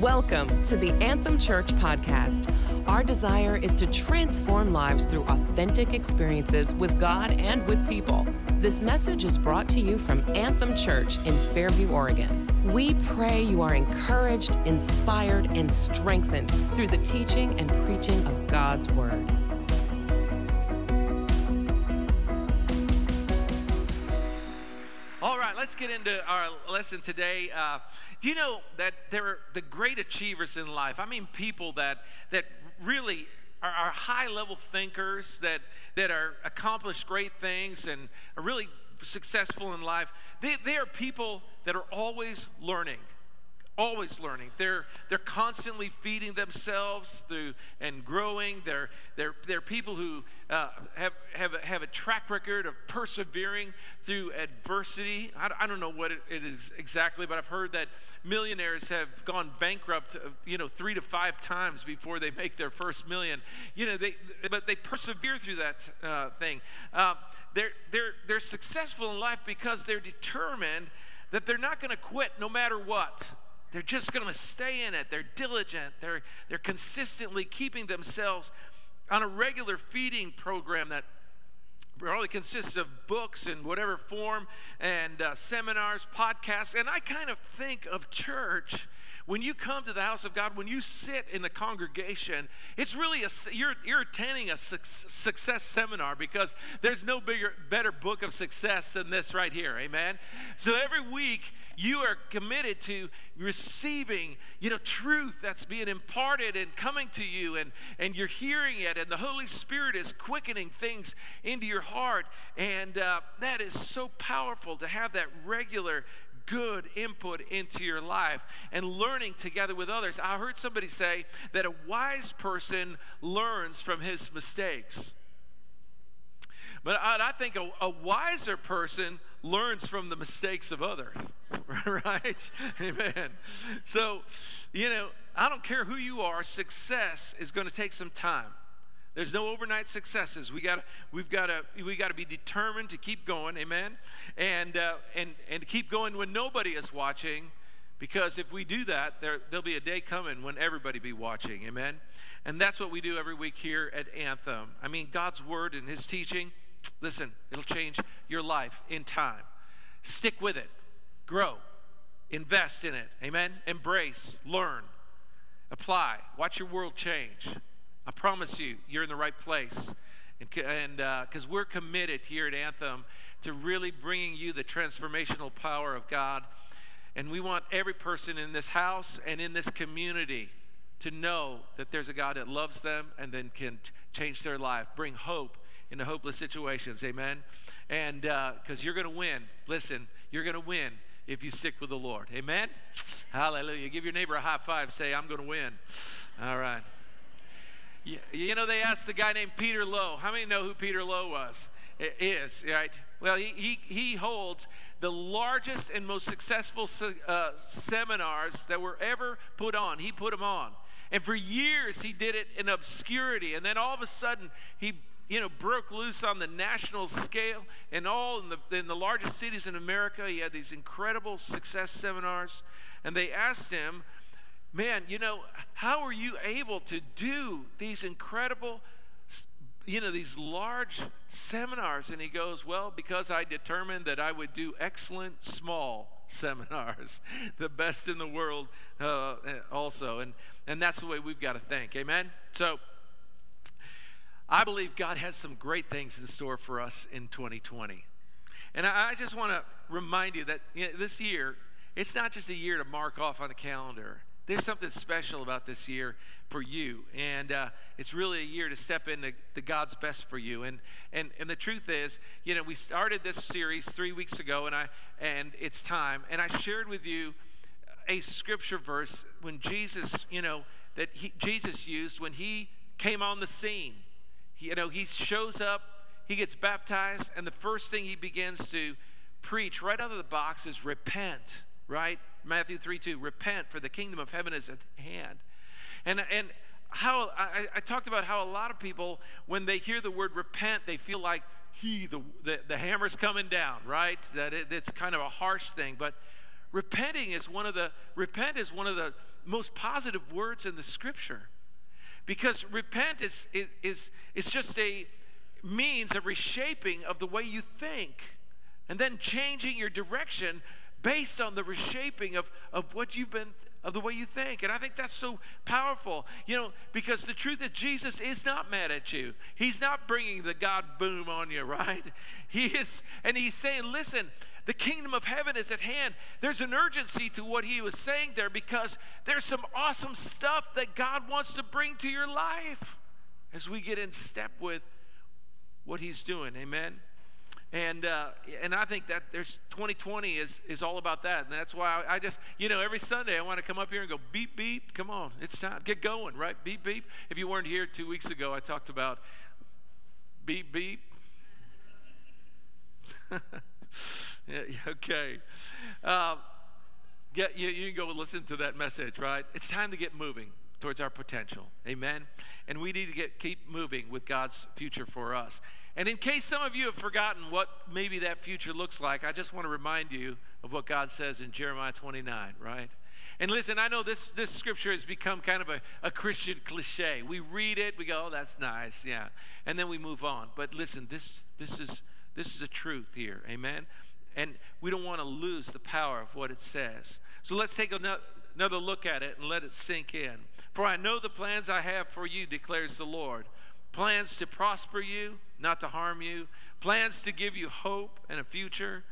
Welcome to the Anthem Church podcast. Our desire is to transform lives through authentic experiences with God and with people. This message is brought to you from Anthem Church in Fairview, Oregon. We pray you are encouraged, inspired, and strengthened through the teaching and preaching of God's Word. All right, let's get into our lesson today. Do you know that there are the great achievers in life? I mean, people that really are high-level thinkers, that are accomplished great things and are really successful in life. They are people that are always learning. Always learning. They're constantly feeding themselves through and growing. They're people who have a track record of persevering through adversity. I don't know what it is exactly, but I've heard that millionaires have gone bankrupt, 3 to 5 times before they make their first million. But they persevere through that thing. They're successful in life because they're determined that they're not going to quit no matter what. They're just going to stay in it. They're diligent. They're consistently keeping themselves on a regular feeding program that probably consists of books in whatever form and seminars, podcasts. And I kind of think of church, when you come to the house of God, when you sit in the congregation, it's really you're attending a success seminar, because there's no better book of success than this right here. Amen. So every week you are committed to receiving, truth that's being imparted and coming to you, and you're hearing it, and the Holy Spirit is quickening things into your heart, and that is so powerful to have that regular good input into your life and learning together with others. I heard somebody say that a wise person learns from his mistakes. But I think a wiser person learns from the mistakes of others, right? Amen. So, I don't care who you are, success is going to take some time. There's no overnight successes. We gotta be determined to keep going, amen, and keep going when nobody is watching, because if we do that, there'll be a day coming when everybody be watching, amen. And that's what we do every week here at Anthem. I mean, God's word and His teaching. Listen, it'll change your life in time. Stick with it, grow, invest in it, amen. Embrace, learn, apply. Watch your world change. I promise you, you're in the right place, and because we're committed here at Anthem to really bringing you the transformational power of God, and we want every person in this house and in this community to know that there's a God that loves them and then can change their life, bring hope into hopeless situations, amen, and because you're going to win. Listen, you're going to win if you stick with the Lord, amen. Hallelujah. Give your neighbor a high five. Say, I'm going to win. All right. They asked a guy named Peter Lowe. How many know who Peter Lowe is, right? Well, he holds the largest and most successful seminars that were ever put on. He put them on. And for years, he did it in obscurity. And then all of a sudden, he broke loose on the national scale, and all in the largest cities in America. He had these incredible success seminars. And they asked him, man, how are you able to do these incredible, these large seminars? And he goes, well, because I determined that I would do excellent small seminars, the best in the world also. And that's the way we've got to think, amen? So I believe God has some great things in store for us in 2020. And I just want to remind you that this year, it's not just a year to mark off on the calendar. There's something special about this year for you, and it's really a year to step into the God's best for you. And the truth is, we started this series 3 weeks ago, and it's time. And I shared with you a scripture verse when Jesus, Jesus used when he came on the scene. He shows up, he gets baptized, and the first thing he begins to preach right out of the box is repent. Right? Matthew 3:2, repent, for the kingdom of heaven is at hand. And how I talked about how a lot of people, when they hear the word repent, they feel like the hammer's coming down, right? That it's kind of a harsh thing. But Repent is one of the most positive words in the scripture, because repent is just a means of reshaping of the way you think, and then changing your direction based on the reshaping of what you've been, of the way you think. And I think that's so powerful, because the truth is Jesus is not mad at you. He's not bringing the God boom on you, right? He is, and he's saying, listen, the kingdom of heaven is at hand. There's an urgency to what he was saying there, because there's some awesome stuff that God wants to bring to your life as we get in step with what he's doing, amen? And I think that there's 2020 is all about that, and that's why I just, every Sunday I want to come up here and go, beep, beep, come on, it's time, get going, right? Beep, beep. If you weren't here 2 weeks ago, I talked about beep, beep. Okay. You can go listen to that message, right? It's time to get moving towards our potential, amen? And we need to keep moving with God's future for us. And in case some of you have forgotten what maybe that future looks like, I just want to remind you of what God says in Jeremiah 29, right? And listen, I know this scripture has become kind of a Christian cliche. We read it, we go, oh, that's nice, yeah. And then we move on. But listen, this is a truth here, amen? And we don't want to lose the power of what it says. So let's take another look at it and let it sink in. For I know the plans I have for you, declares the Lord. Plans to prosper you, not to harm you. Plans to give you hope and a future.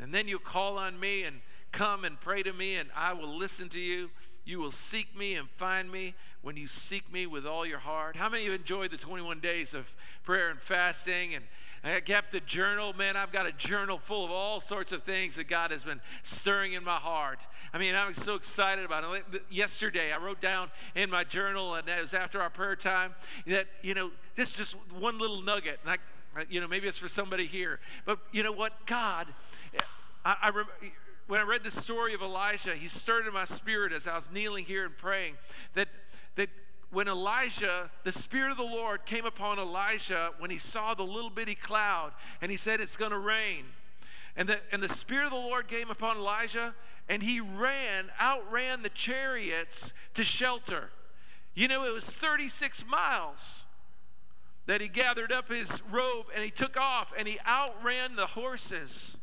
And then you'll call on me and come and pray to me, and I will listen to you. You will seek me and find me when you seek me with all your heart. How many of you enjoyed the 21 days of prayer and fasting? And I kept a journal. Man, I've got a journal full of all sorts of things that God has been stirring in my heart. I mean, I'm so excited about it. Yesterday, I wrote down in my journal, and it was after our prayer time, that, this is just one little nugget. And I maybe it's for somebody here. But you know what? God, when I read the story of Elijah, he stirred in my spirit as I was kneeling here and praying that when Elijah, the Spirit of the Lord came upon Elijah when he saw the little bitty cloud, and he said, it's going to rain. And the Spirit of the Lord came upon Elijah, and he outran the chariots to shelter. It was 36 miles that he gathered up his robe, and he took off, and he outran the horses.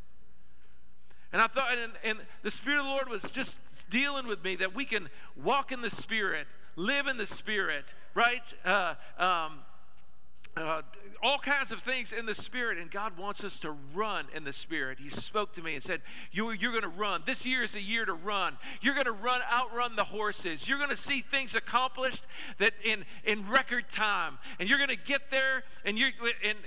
And I thought, and the Spirit of the Lord was just dealing with me that we can walk in the Spirit, live in the Spirit, right? All kinds of things in the Spirit, and God wants us to run in the Spirit. He spoke to me and said, you're going to run. This year is a year to run. You're going to outrun the horses. You're going to see things accomplished that in record time, and you're going to get there, and you're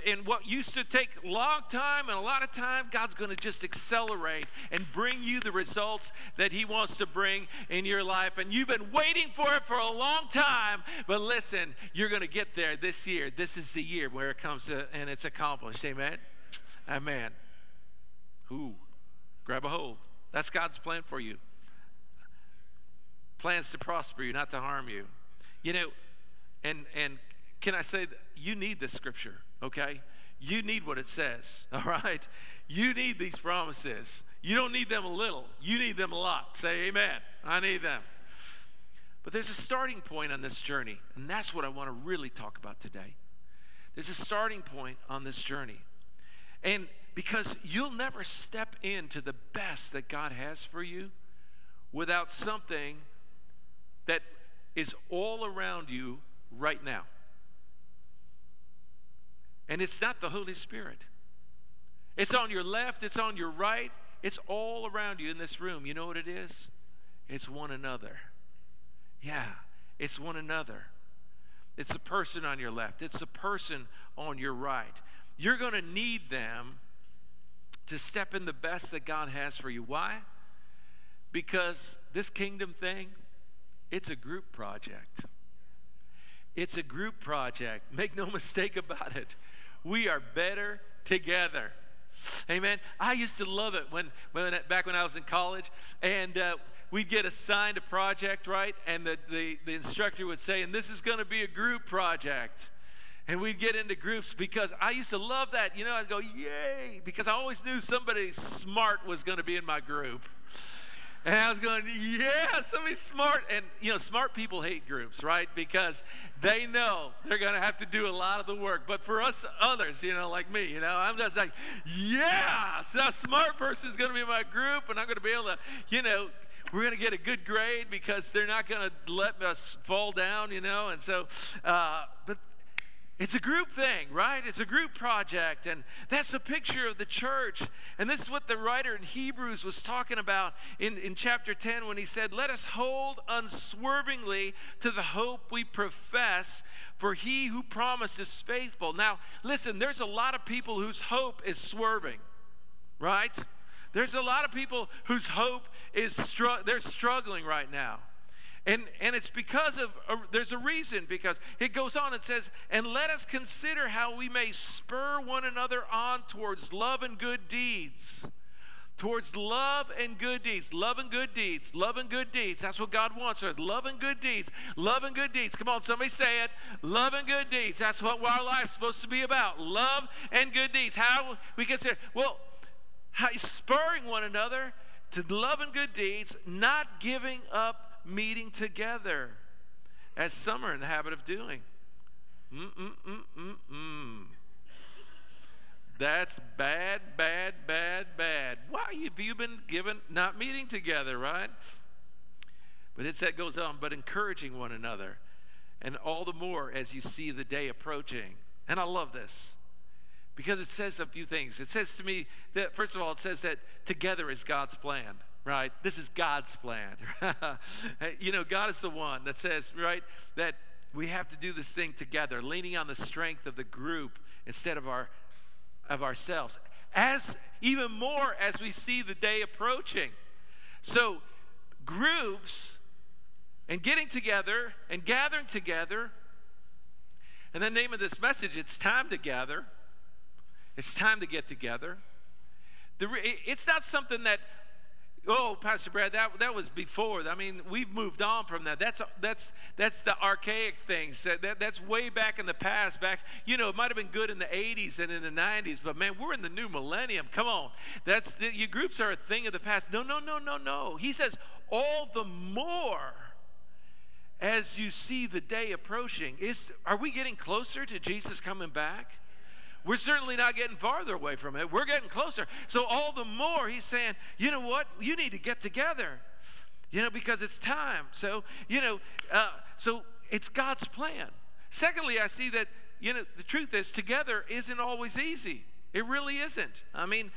in what used to take a long time and a lot of time, God's going to just accelerate and bring you the results that he wants to bring in your life, and you've been waiting for it for a long time, but listen, you're going to get there this year. This is the year where it comes to, and it's accomplished. Amen? Amen. Ooh, grab a hold. That's God's plan for you. Plans to prosper you, not to harm you. And can I say that you need this scripture, okay? You need what it says, all right? You need these promises. You don't need them a little. You need them a lot. Say amen. I need them. But there's a starting point on this journey, and that's what I want to really talk about today. There's a starting point on this journey. And because you'll never step into the best that God has for you without something that is all around you right now. And it's not the Holy Spirit. It's on your left, it's on your right, it's all around you in this room. You know what it is? It's one another. Yeah, it's one another. It's the person on your left. It's the person on your right. You're going to need them to step in the best that God has for you. Why? Because this kingdom thing, it's a group project. It's a group project. Make no mistake about it. We are better together. Amen. I used to love it back when I was in college, and we'd get assigned a project, right? And the instructor would say, and this is going to be a group project. And we'd get into groups, because I used to love that. I'd go, yay, because I always knew somebody smart was going to be in my group. And I was going, yeah, somebody's smart. And, you know, smart people hate groups, right? Because they know they're going to have to do a lot of the work. But for us others, you know, like me, you know, I'm just like, yeah, so a smart person's going to be in my group, and I'm going to be able to, you know, we're going to get a good grade because they're not going to let us fall down, you know. And so, but it's a group thing, right? It's a group project, and that's a picture of the church. And this is what the writer in Hebrews was talking about in chapter 10 when he said, "Let us hold unswervingly to the hope we profess, for he who promised is faithful." Now, listen, there's a lot of people whose hope is swerving, right? There's a lot of people whose hope is they're struggling right now. And it's because of, there's a reason, because it goes on and says, "And let us consider how we may spur one another on towards love and good deeds." Towards love and good deeds, love and good deeds, love and good deeds. That's what God wants us, love and good deeds, love and good deeds. Come on, somebody say it, love and good deeds. That's what our life's supposed to be about, love and good deeds. How we consider, well, how spurring one another to love and good deeds, not giving up meeting together, as some are in the habit of doing. That's bad, bad, bad, bad. Why have you been given not meeting together, right? But it goes on, but encouraging one another, and all the more as you see the day approaching. And I love this, because it says a few things. It says to me that, first of all, it says that together is God's plan. Right? This is God's plan. You know, God is the one that says, right, that we have to do this thing together, leaning on the strength of the group instead of ourselves. As even more as we see the day approaching. So groups and getting together and gathering together. And the name of this message, it's time to gather. It's time to get together. It's not something that, oh, Pastor Brad, that was before. I mean, we've moved on from that. That's the archaic things. That's way back in the past. Back, you know, it might have been good in the 80s and in the 90s, but man, we're in the new millennium. Come on, your groups are a thing of the past. No. He says, all the more as you see the day approaching. Are we getting closer to Jesus coming back? We're certainly not getting farther away from it. We're getting closer. So all the more, he's saying, you know what? You need to get together, you know, because it's time. So, you know, so it's God's plan. Secondly, I see that, you know, the truth is together isn't always easy. It really isn't. I mean,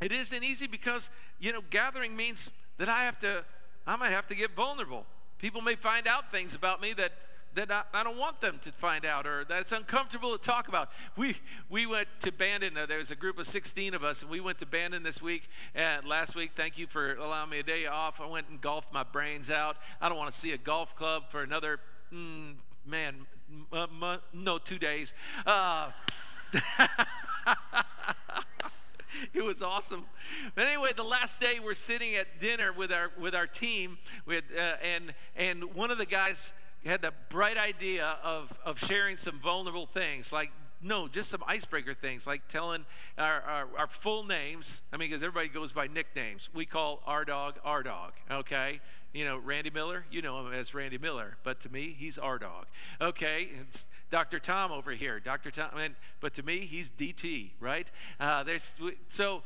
it isn't easy because, you know, gathering means that I might have to get vulnerable. People may find out things about me that I don't want them to find out, or that's uncomfortable to talk about. We went to Bandon. There was a group of 16 of us, and we went to Bandon this week. And last week, thank you for allowing me a day off. I went and golfed my brains out. I don't want to see a golf club for another, 2 days. It was awesome. But anyway, the last day we're sitting at dinner with our team, and one of the guys had the bright idea of sharing some vulnerable things, just some icebreaker things, like telling our full names. I mean, because everybody goes by nicknames. We call our dog, okay? You know, Randy Miller, you know him as Randy Miller, but to me, he's our dog. Okay, it's Dr. Tom over here, Dr. Tom, but to me, he's DT, right? So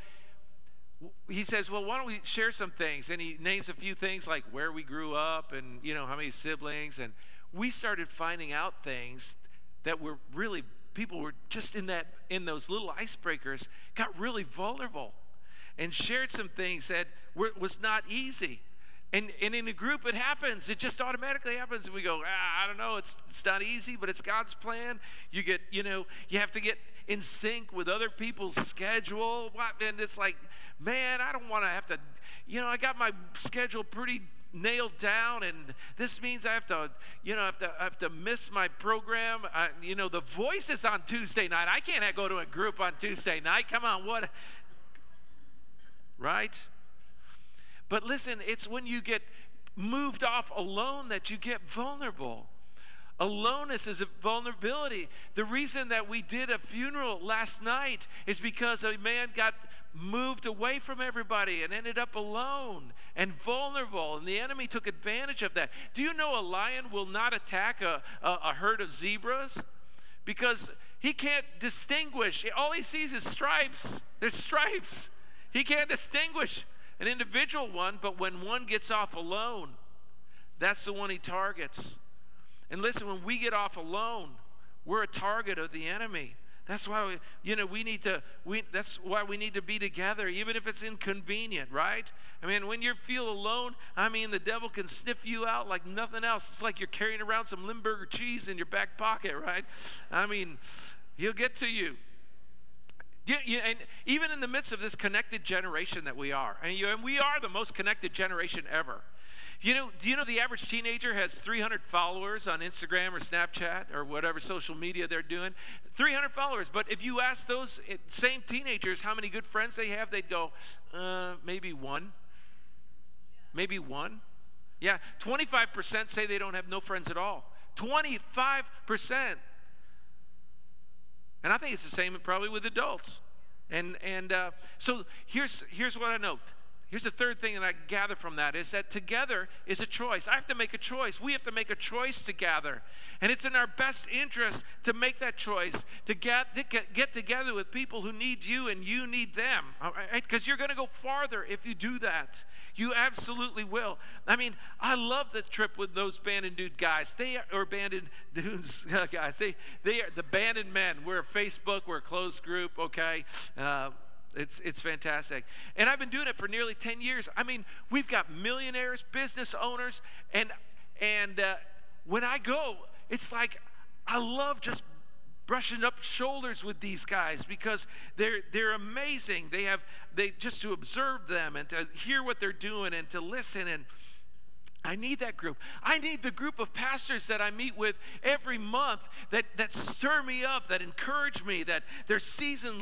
he says, well, why don't we share some things? And he names a few things like where we grew up and, you know, how many siblings. And we started finding out things that were really, people were just in those little icebreakers, got really vulnerable and shared some things that was not easy. And in a group, it happens. It just automatically happens. And we go, I don't know. It's not easy, but it's God's plan. You get, you know, you have to get in sync with other people's schedule. And it's like, man, I don't want to have to, you know, I got my schedule pretty nailed down, and this means I have to, you know, I have to miss my program. You know, the voice is on Tuesday night. I can't go to a group on Tuesday night. Come on, what? Right? But listen, it's when you get moved off alone that you get vulnerable. Aloneness is a vulnerability. The reason that we did a funeral last night is because a man got moved away from everybody and ended up alone and vulnerable, and the enemy took advantage of that. Do you know a lion will not attack a herd of zebras? Because he can't distinguish. All he sees is stripes. There's stripes. He can't distinguish an individual one, but when one gets off alone, that's the one he targets. And listen, when we get off alone, we're a target of the enemy. That's why we need to be together, even if it's inconvenient, right? I mean, when you feel alone, I mean, the devil can sniff you out like nothing else. It's like you're carrying around some Limburger cheese in your back pocket, right? I mean, he'll get to you. And even in the midst of this connected generation that we are, and we are the most connected generation ever. Do you know the average teenager has 300 followers on Instagram or Snapchat or whatever social media they're doing? 300 followers. But if you ask those same teenagers how many good friends they have, they'd go, maybe one. Maybe one. Yeah, 25% say they don't have no friends at all. 25%. And I think it's the same probably with adults. And so here's what I know. Here's the third thing that I gather from that is that together is a choice. I have to make a choice. We have to make a choice to gather. And it's in our best interest to make that choice, to get together with people who need you and you need them. All right? Because you're going to go farther if you do that. You absolutely will. I mean, I love the trip with those Bandon dude guys. They are the Bandon men. We're a Facebook. We're a closed group, okay? It's fantastic. And I've been doing it for nearly 10 years. I mean, we've got millionaires, business owners, and when I go, it's like I love just brushing up shoulders with these guys because they're amazing. They just to observe them and to hear what they're doing and to listen, and I need that group. I need the group of pastors that I meet with every month that stir me up, that encourage me, that they're seasoned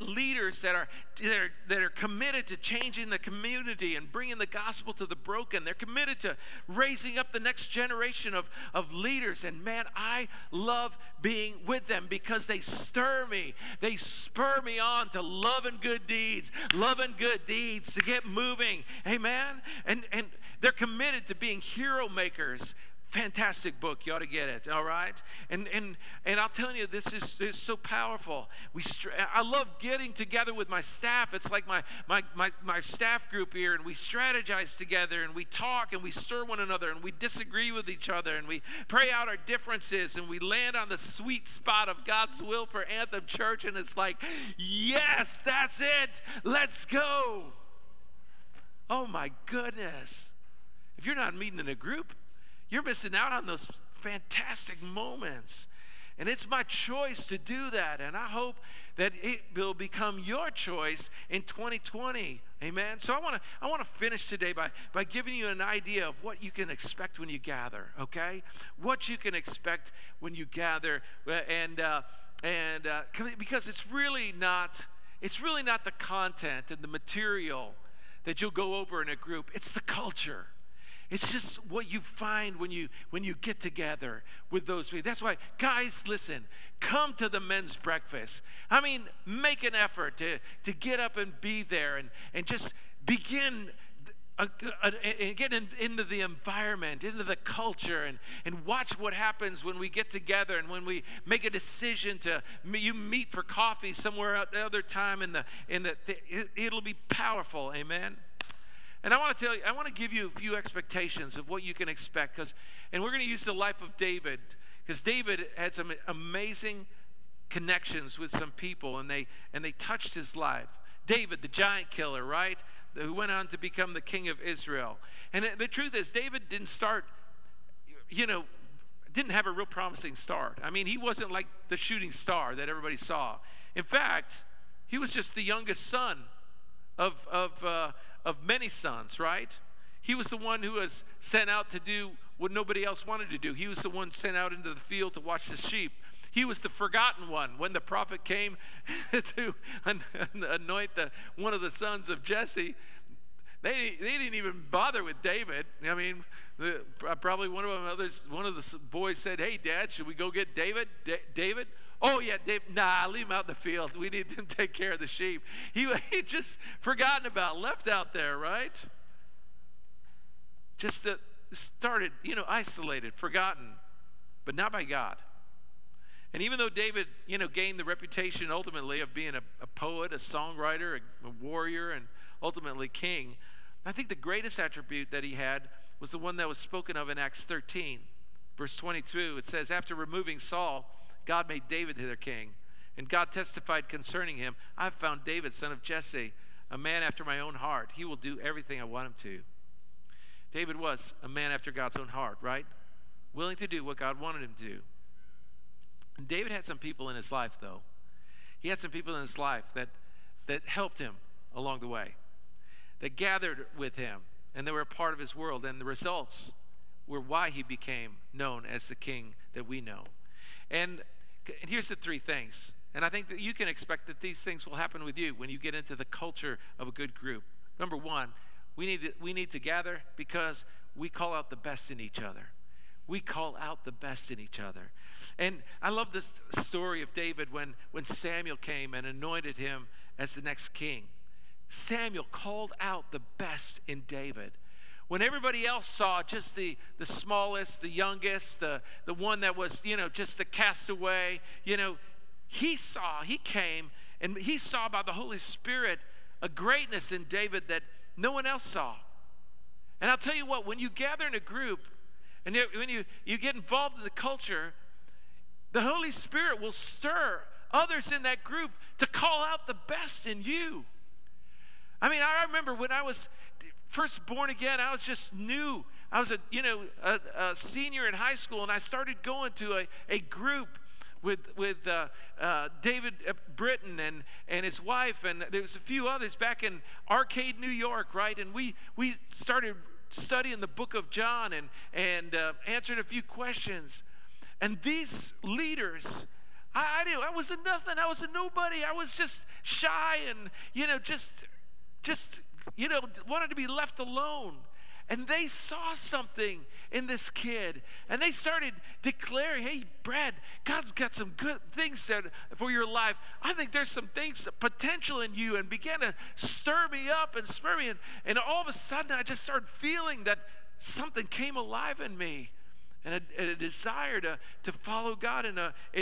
leaders that are committed to changing the community and bringing the gospel to the broken. They're committed to raising up the next generation of leaders. And man, I love being with them because they stir me. They spur me on to loving good deeds, to get moving. Amen? And they're committed to being hero makers. Fantastic book, you ought to get it. All right, and I'll tell you, this is so powerful. I love getting together with my staff. It's like my staff group here, and we strategize together, and we talk, and we stir one another, and we disagree with each other, and we pray out our differences, and we land on the sweet spot of God's will for Anthem Church, and it's like, yes, that's it. Let's go. Oh my goodness. If you're not meeting in a group, you're missing out on those fantastic moments. And it's my choice to do that. And I hope that it will become your choice in 2020. Amen. So I want to finish today by giving you an idea of what you can expect when you gather, okay? What you can expect when you gather. And because it's really not the content and the material that you'll go over in a group. It's the culture. It's just what you find when you get together with those people. That's why, guys, listen, come to the men's breakfast. I mean, make an effort to get up and be there and just begin and get into the environment, into the culture, and watch what happens when we get together and when we make a decision you meet for coffee somewhere at the other time, it'll be powerful, amen? And I want to give you a few expectations of what you can expect, and we're going to use the life of David, because David had some amazing connections with some people, and they touched his life. David, the giant killer, right, who went on to become the king of Israel. And the truth is, David didn't have a real promising start. I mean, he wasn't like the shooting star that everybody saw. In fact, he was just the youngest son of many sons, right? He was the one who was sent out to do what nobody else wanted to do. He was the one sent out into the field to watch the sheep. He was the forgotten one. When the prophet came to anoint one of the sons of Jesse, they didn't even bother with David. I mean, probably one of the boys said, "Hey, Dad, should we go get David?" oh yeah, Dave, nah, leave him out in the field. We need him to take care of the sheep. He just forgotten about, left out there, right? Just that started, isolated, forgotten, but not by God. And even though David, gained the reputation ultimately of being a poet, a songwriter, a warrior, and ultimately king, I think the greatest attribute that he had was the one that was spoken of in Acts 13, verse 22. It says, after removing Saul, God made David their king, and God testified concerning him, I've found David, son of Jesse, a man after my own heart. He will do everything I want him to. David was a man after God's own heart, right? Willing to do what God wanted him to do. And David had some people in his life, though. He had some people in his life that helped him along the way, that gathered with him, and they were a part of his world, and the results were why he became known as the king that we know. And here's the three things, and I think that you can expect that these things will happen with you when you get into the culture of a good group. Number one, we need to gather because we call out the best in each other. We call out the best in each other. And I love this story of David when Samuel came and anointed him as the next king. Samuel called out the best in David. When everybody else saw just the smallest, the youngest, the one that was, just the castaway, he came and he saw by the Holy Spirit a greatness in David that no one else saw. And I'll tell you what, when you gather in a group, and when you get involved in the culture, the Holy Spirit will stir others in that group to call out the best in you. I mean, I remember when I was first born again, I was just new. I was a senior in high school, and I started going to a group with David Britton and his wife, and there was a few others back in Arcade, New York, right? And we started studying the book of John and answered a few questions. And these leaders, I knew I was a nothing. I was a nobody. I was just shy and just wanted to be left alone. And they saw something in this kid, and they started declaring, hey, Brad, God's got some good things said for your life. I think there's some things, potential in you, and began to stir me up and spur me. And all of a sudden, I just started feeling that something came alive in me and a desire to follow God in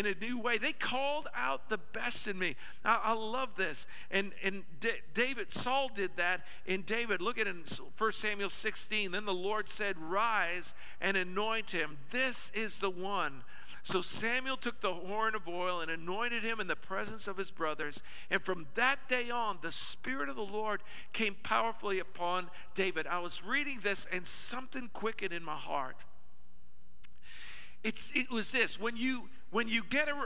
a new way. They called out the best in me. I love this. And Saul did that in David. Look at it in 1 Samuel 16. Then the Lord said, rise and anoint him. This is the one. So Samuel took the horn of oil and anointed him in the presence of his brothers. And from that day on, the Spirit of the Lord came powerfully upon David. I was reading this and something quickened in my heart. It was this, when you gather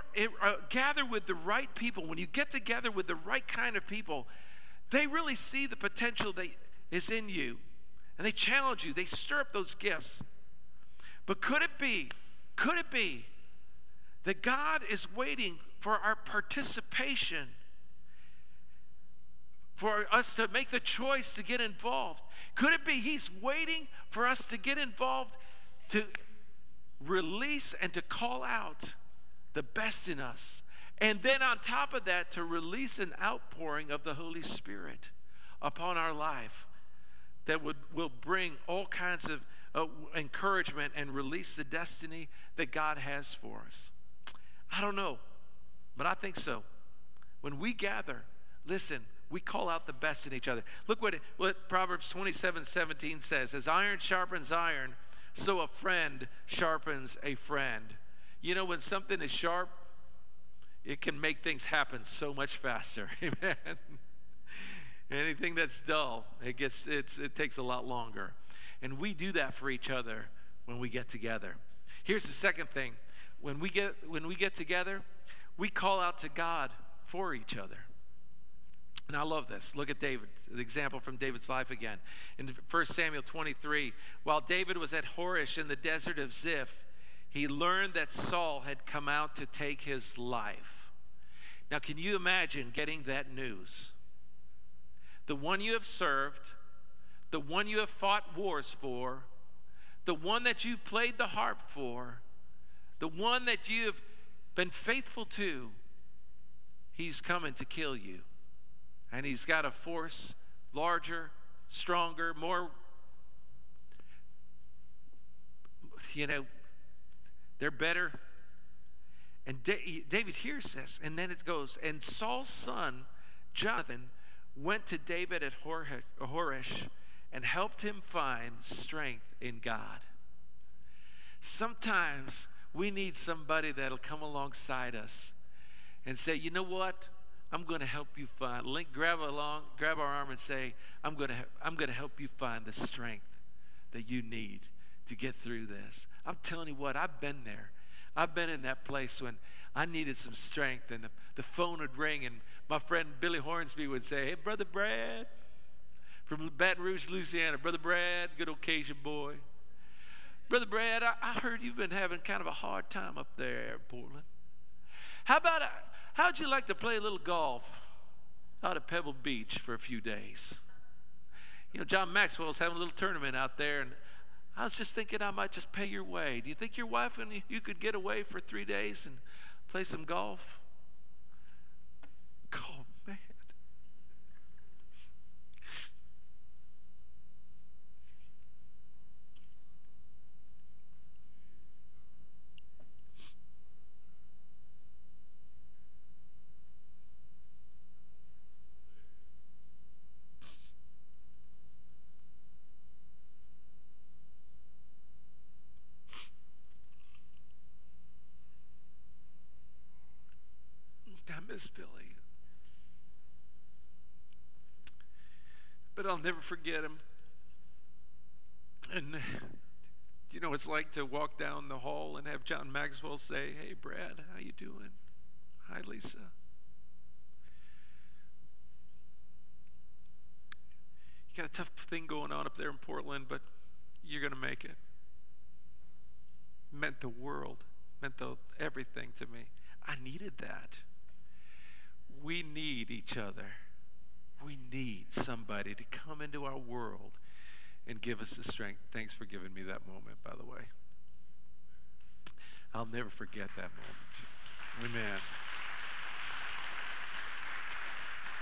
with the right people, when you get together with the right kind of people, they really see the potential that is in you, and they challenge you, they stir up those gifts. But could it be that God is waiting for our participation, for us to make the choice to get involved? Could it be He's waiting for us to get involved, to release and to call out the best in us, and then on top of that to release an outpouring of the Holy Spirit upon our life that will bring all kinds of encouragement and release the destiny that God has for us? I don't know, but I think so. When we gather, listen, we call out the best in each other. Look what Proverbs 27:17 says. As iron sharpens iron, so a friend sharpens a friend. When something is sharp, it can make things happen so much faster. Amen. Anything that's dull, it takes a lot longer. And we do that for each other when we get together. Here's the second thing. When we get together, we call out to God for each other. And I love this. Look at David, the example from David's life again. In 1 Samuel 23, while David was at Horish in the desert of Ziph, he learned that Saul had come out to take his life. Now, can you imagine getting that news? The one you have served, the one you have fought wars for, the one that you've played the harp for, the one that you've been faithful to, he's coming to kill you. And he's got a force larger, stronger, more, you know, they're better. And David hears this, and then it goes, and Saul's son, Jonathan, went to David at Horesh and helped him find strength in God. Sometimes we need somebody that'll come alongside us and say, you know what? I'm going to help you find. Grab our arm and say, I'm going to help you find the strength that you need to get through this. I'm telling you what, I've been there. I've been in that place when I needed some strength, and the phone would ring, and my friend Billy Hornsby would say, hey, Brother Brad, from Baton Rouge, Louisiana. Brother Brad, good old Cajun boy. Brother Brad, I heard you've been having kind of a hard time up there in Portland. How'd you like to play a little golf out at Pebble Beach for a few days? You know, John Maxwell's having a little tournament out there, and I was just thinking I might just pay your way. Do you think your wife and you could get away for 3 days and play some golf? Oh, man. Billy. But I'll never forget him. And you know, it's like to walk down the hall and have John Maxwell say, hey, Brad, how you doing? Hi, Lisa. You got a tough thing going on up there in Portland, but you're going to make it. Meant the world. Meant everything to me. I needed that. We need each other. We need somebody to come into our world and give us the strength. Thanks for giving me that moment, by the way. I'll never forget that moment. Amen.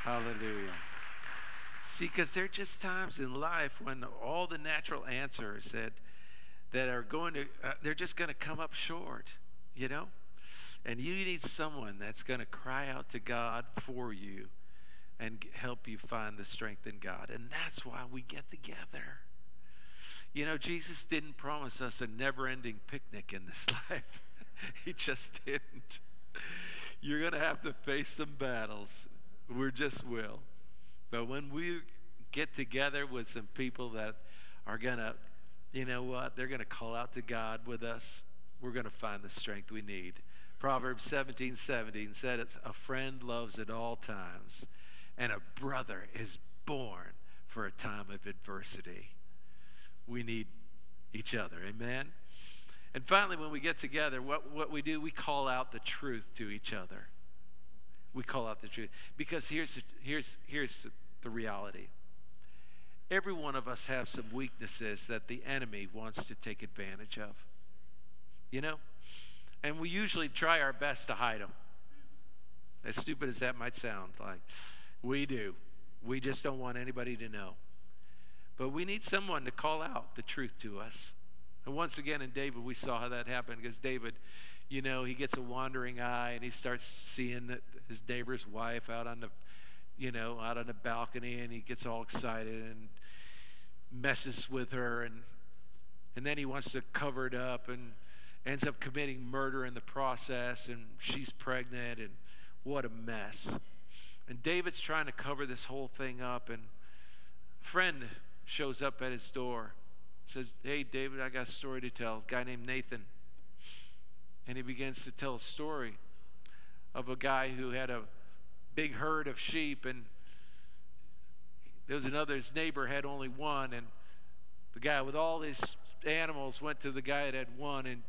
Hallelujah. See, because there are just times in life when all the natural answers that are going to, they're just going to come up short, you know? And you need someone that's going to cry out to God for you and help you find the strength in God. And that's why we get together. You know, Jesus didn't promise us a never-ending picnic in this life. He just didn't. You're going to have to face some battles. We just will. But when we get together with some people that are going to, you know what, they're going to call out to God with us, we're going to find the strength we need. Proverbs 17:17 said it's a friend loves at all times, and a brother is born for a time of adversity. We need each other, amen? And finally, when we get together, what we do, we call out the truth to each other. We call out the truth. Because here's the reality. Every one of us have some weaknesses that the enemy wants to take advantage of. You know? And we usually try our best to hide them. As stupid as that might sound, like we do. We just don't want anybody to know. But we need someone to call out the truth to us. And once again in David, we saw how that happened, because David, you know, he gets a wandering eye and he starts seeing his neighbor's wife out on the balcony, and he gets all excited and messes with her, and then he wants to cover it up and ends up committing murder in the process, and she's pregnant, and what a mess. And David's trying to cover this whole thing up, and a friend shows up at his door, says, hey, David, I got a story to tell. A guy named Nathan. And he begins to tell a story of a guy who had a big herd of sheep, and there was another, his neighbor had only one, and the guy with all his animals went to the guy that had one and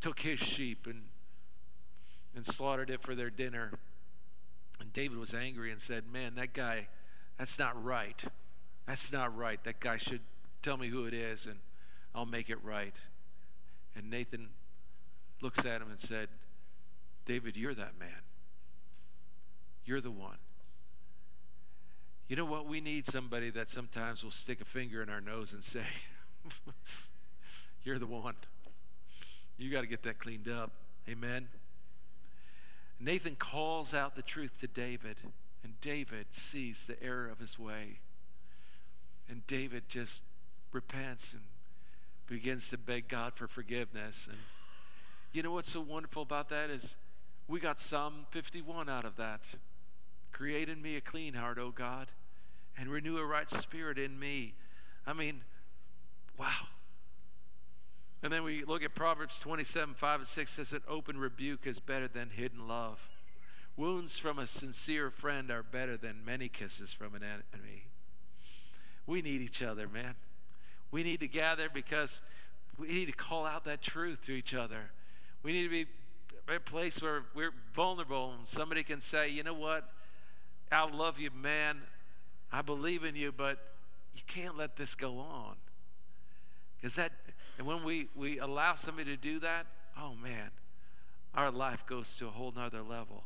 took his sheep and slaughtered it for their dinner. And David was angry and said, man, that guy, that's not right. That's not right. That guy should tell me who it is, and I'll make it right. And Nathan looks at him and said, David, you're that man. You're the one. You know what? We need somebody that sometimes will stick a finger in our nose and say, you're the one. You got to get that cleaned up. Amen. Nathan calls out the truth to David, and David sees the error of his way. And David just repents and begins to beg God for forgiveness. And you know what's so wonderful about that is we got Psalm 51 out of that. Create in me a clean heart, O God, and renew a right spirit in me. I mean, wow. And then we look at Proverbs 27:5-6 says, an open rebuke is better than hidden love. Wounds from a sincere friend are better than many kisses from an enemy. We need each other, man. We need to gather because we need to call out that truth to each other. We need to be a place where we're vulnerable and somebody can say, you know what, I love you, man. I believe in you, but you can't let this go on. Because that, and when we allow somebody to do that, oh man, our life goes to a whole nother level.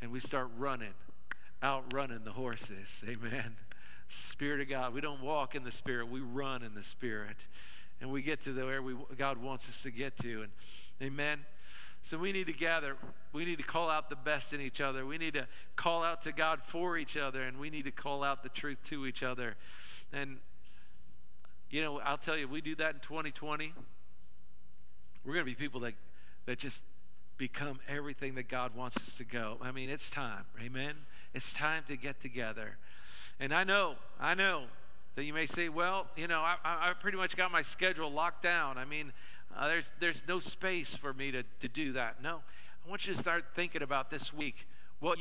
And we start running, outrunning the horses, amen. Spirit of God, we don't walk in the Spirit, we run in the Spirit. And we get to where God wants us to get to, and amen. So we need to gather, we need to call out the best in each other, we need to call out to God for each other, and we need to call out the truth to each other. And you know, I'll tell you, if we do that in 2020, we're going to be people that just become everything that God wants us to go. I mean, it's time, amen? It's time to get together. And I know that you may say, well, you know, I pretty much got my schedule locked down. I mean, there's no space for me to do that. No, I want you to start thinking about this week, what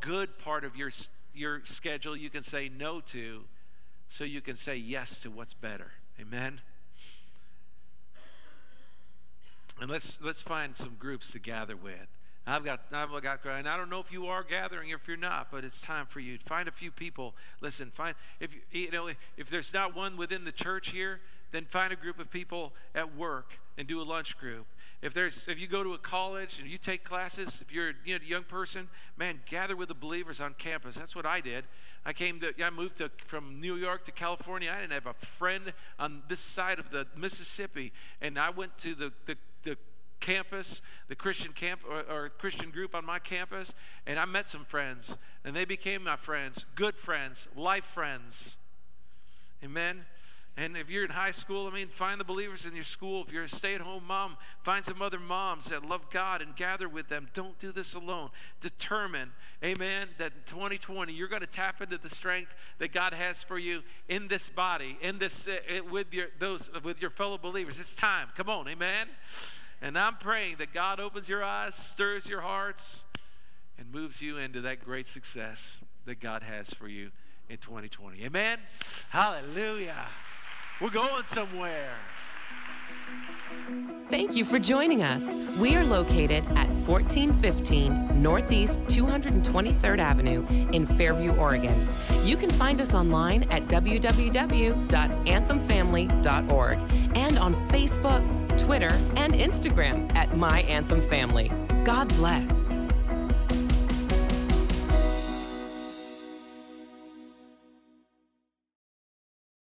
good part of your schedule you can say no to, so you can say yes to what's better. Amen? And let's find some groups to gather with. I've got, and I don't know if you are gathering or if you're not, but it's time for you. Find a few people. Listen, if there's not one within the church here, then find a group of people at work and do a lunch group. If you go to a college and you take classes, if you're a young person, man, gather with the believers on campus. That's what I did. I moved from New York to California. I didn't have a friend on this side of the Mississippi, and I went to the campus, the Christian camp or Christian group on my campus, and I met some friends, and they became my friends, good friends, life friends. Amen. And if you're in high school, I mean, find the believers in your school. If you're a stay-at-home mom, find some other moms that love God and gather with them. Don't do this alone. Determine, amen, that in 2020 you're going to tap into the strength that God has for you in this body, with your fellow believers. It's time. Come on, amen. And I'm praying that God opens your eyes, stirs your hearts, and moves you into that great success that God has for you in 2020. Amen. Hallelujah. We're going somewhere. Thank you for joining us. We are located at 1415 Northeast 223rd Avenue in Fairview, Oregon. You can find us online at www.anthemfamily.org and on Facebook, Twitter, and Instagram at My Anthem Family. God bless.